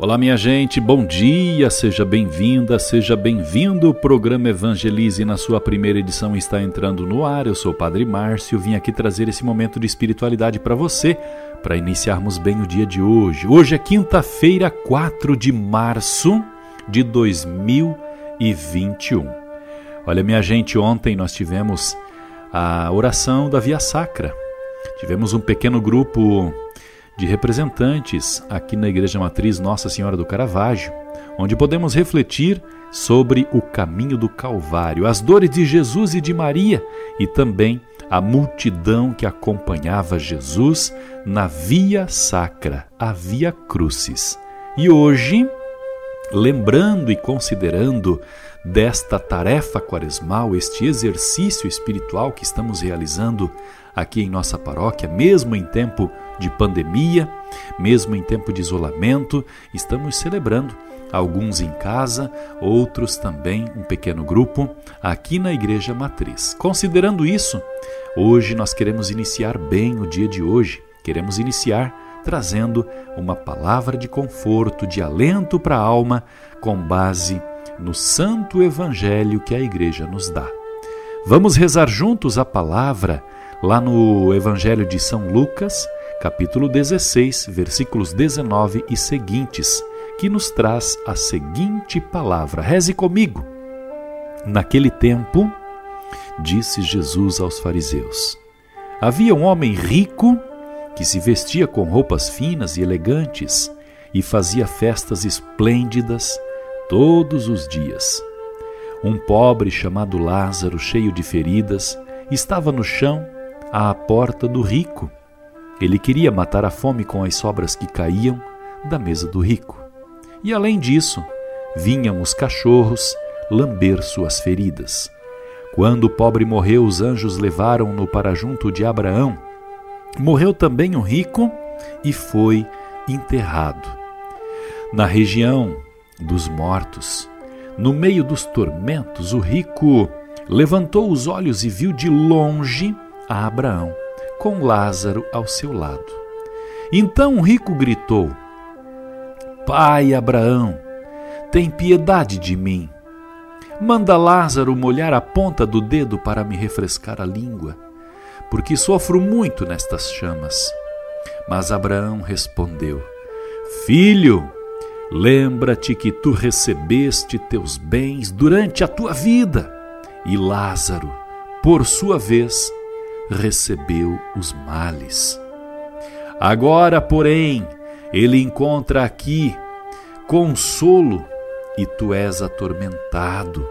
Olá, minha gente, bom dia, seja bem-vinda, seja bem-vindo. O programa Evangelize, na sua primeira edição, está entrando no ar. Eu sou o Padre Márcio, vim aqui trazer esse momento de espiritualidade para você, para iniciarmos bem o dia de hoje. Hoje é quinta-feira, 4 de março de 2021. Olha, minha gente, ontem nós tivemos a oração da Via Sacra. Tivemos um pequeno grupo de representantes aqui na Igreja Matriz Nossa Senhora do Caravaggio, onde podemos refletir sobre o caminho do Calvário, as dores de Jesus e de Maria e também a multidão que acompanhava Jesus na Via Sacra, a Via Crucis. E hoje, lembrando e considerando desta tarefa quaresmal, este exercício espiritual que estamos realizando aqui em nossa paróquia, mesmo em tempo de pandemia, mesmo em tempo de isolamento, estamos celebrando, alguns em casa, outros também, um pequeno grupo, aqui na Igreja Matriz. Considerando isso, hoje nós queremos iniciar bem o dia de hoje, queremos iniciar trazendo uma palavra de conforto, de alento para a alma, com base no Santo Evangelho que a Igreja nos dá. Vamos rezar juntos a palavra lá no Evangelho de São Lucas, capítulo 16, versículos 19 e seguintes, que nos traz a seguinte palavra. Reze comigo. Naquele tempo, disse Jesus aos fariseus: havia um homem rico que se vestia com roupas finas e elegantes e fazia festas esplêndidas todos os dias. Um pobre chamado Lázaro, cheio de feridas, estava no chão à porta do rico. Ele queria matar a fome com as sobras que caíam da mesa do rico. E além disso, vinham os cachorros lamber suas feridas. Quando o pobre morreu, os anjos levaram-no para junto de Abraão. Morreu também um rico e foi enterrado. Na região dos mortos, no meio dos tormentos, o rico levantou os olhos e viu de longe a Abraão, com Lázaro ao seu lado. Então o rico gritou: Pai Abraão, tem piedade de mim. Manda Lázaro molhar a ponta do dedo para me refrescar a língua, porque sofro muito nestas chamas. Mas Abraão respondeu: Filho, lembra-te que tu recebeste teus bens durante a tua vida, e Lázaro, por sua vez, recebeu os males. Agora, porém, ele encontra aqui consolo, e tu és atormentado.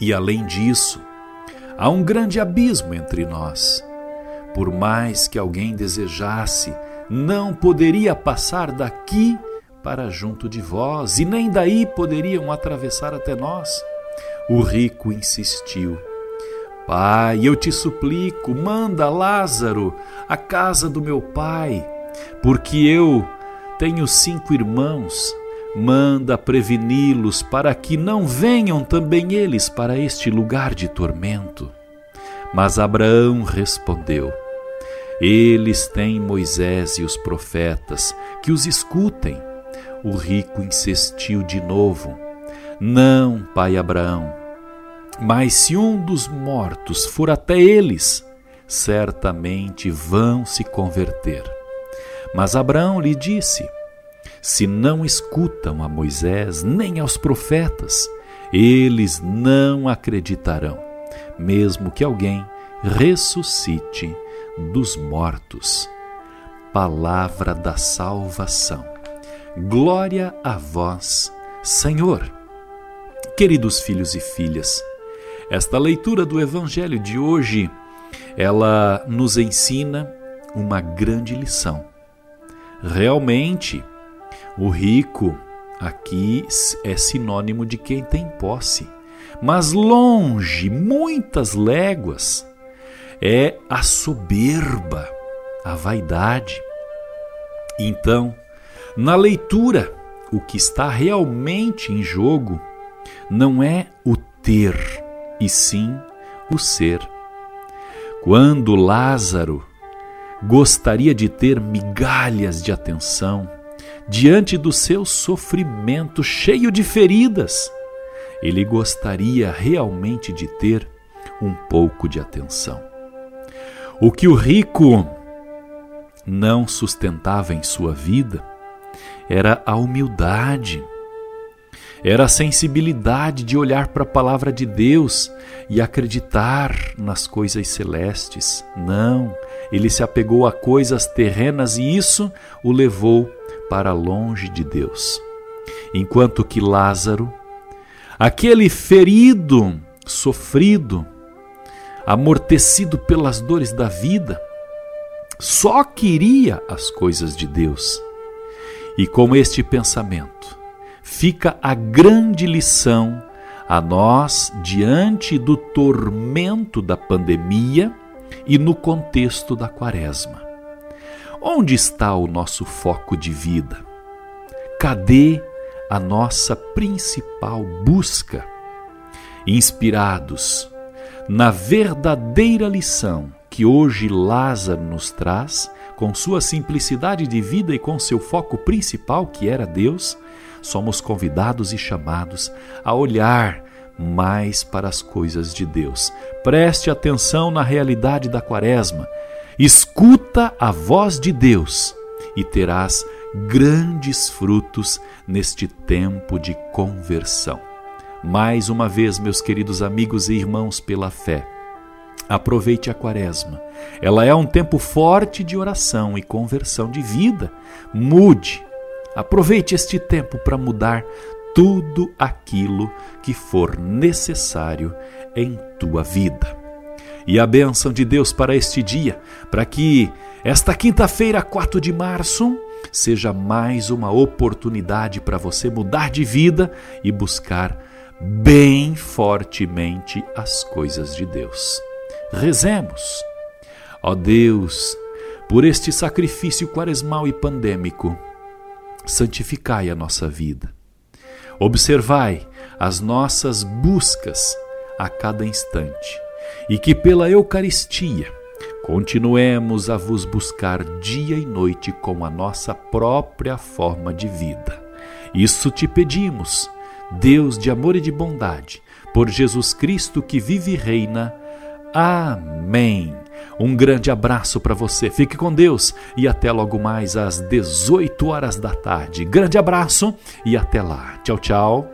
E além disso, há um grande abismo entre nós. Por mais que alguém desejasse, não poderia passar daqui para junto de vós, e nem daí poderiam atravessar até nós. O rico insistiu: Pai, eu te suplico, manda Lázaro à casa do meu pai, porque eu tenho 5 irmãos. Manda preveni-los para que não venham também eles para este lugar de tormento. Mas Abraão respondeu: Eles têm Moisés e os profetas, que os escutem. O rico insistiu de novo: Não, pai Abraão, mas se um dos mortos for até eles, certamente vão se converter. Mas Abraão lhe disse: Se não escutam a Moisés nem aos profetas, eles não acreditarão, mesmo que alguém ressuscite dos mortos. Palavra da salvação. Glória a vós, Senhor. Queridos filhos e filhas, esta leitura do Evangelho de hoje, ela nos ensina uma grande lição. Realmente, o rico aqui é sinônimo de quem tem posse, mas longe, muitas léguas, é a soberba, a vaidade. Então, na leitura, o que está realmente em jogo não é o ter, e sim o ser. Quando Lázaro gostaria de ter migalhas de atenção diante do seu sofrimento cheio de feridas, ele gostaria realmente de ter um pouco de atenção. O que o rico não sustentava em sua vida era a humildade, era a sensibilidade de olhar para a palavra de Deus e acreditar nas coisas celestes. Não, ele se apegou a coisas terrenas e isso o levou para longe de Deus. Enquanto que Lázaro, aquele ferido, sofrido, amortecido pelas dores da vida, só queria as coisas de Deus. E com este pensamento fica a grande lição a nós diante do tormento da pandemia e no contexto da Quaresma. Onde está o nosso foco de vida? Cadê a nossa principal busca? Inspirados na verdadeira lição que hoje Lázaro nos traz, com sua simplicidade de vida e com seu foco principal, que era Deus, somos convidados e chamados a olhar mais para as coisas de Deus. Preste atenção na realidade da Quaresma. Escuta a voz de Deus e terás grandes frutos neste tempo de conversão. Mais uma vez, meus queridos amigos e irmãos pela fé, aproveite a Quaresma. Ela é um tempo forte de oração e conversão de vida. Mude. Aproveite este tempo para mudar tudo aquilo que for necessário em tua vida. E a bênção de Deus para este dia, para que esta quinta-feira, 4 de março, seja mais uma oportunidade para você mudar de vida e buscar bem fortemente as coisas de Deus. Rezemos. Ó Deus, por este sacrifício quaresmal e pandêmico, santificai a nossa vida. Observai as nossas buscas a cada instante e que pela Eucaristia continuemos a vos buscar dia e noite com a nossa própria forma de vida. Isso te pedimos, Deus de amor e de bondade, por Jesus Cristo que vive e reina. Amém. Um grande abraço para você. Fique com Deus e até logo mais às 18 horas da tarde. Grande abraço e até lá. Tchau, tchau.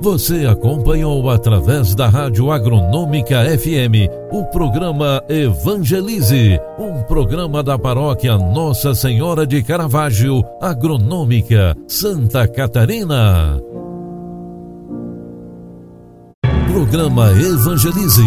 Você acompanhou através da Rádio Agronômica FM o programa Evangelize, um programa da paróquia Nossa Senhora de Caravaggio, Agronômica, Santa Catarina. Programa Evangelize.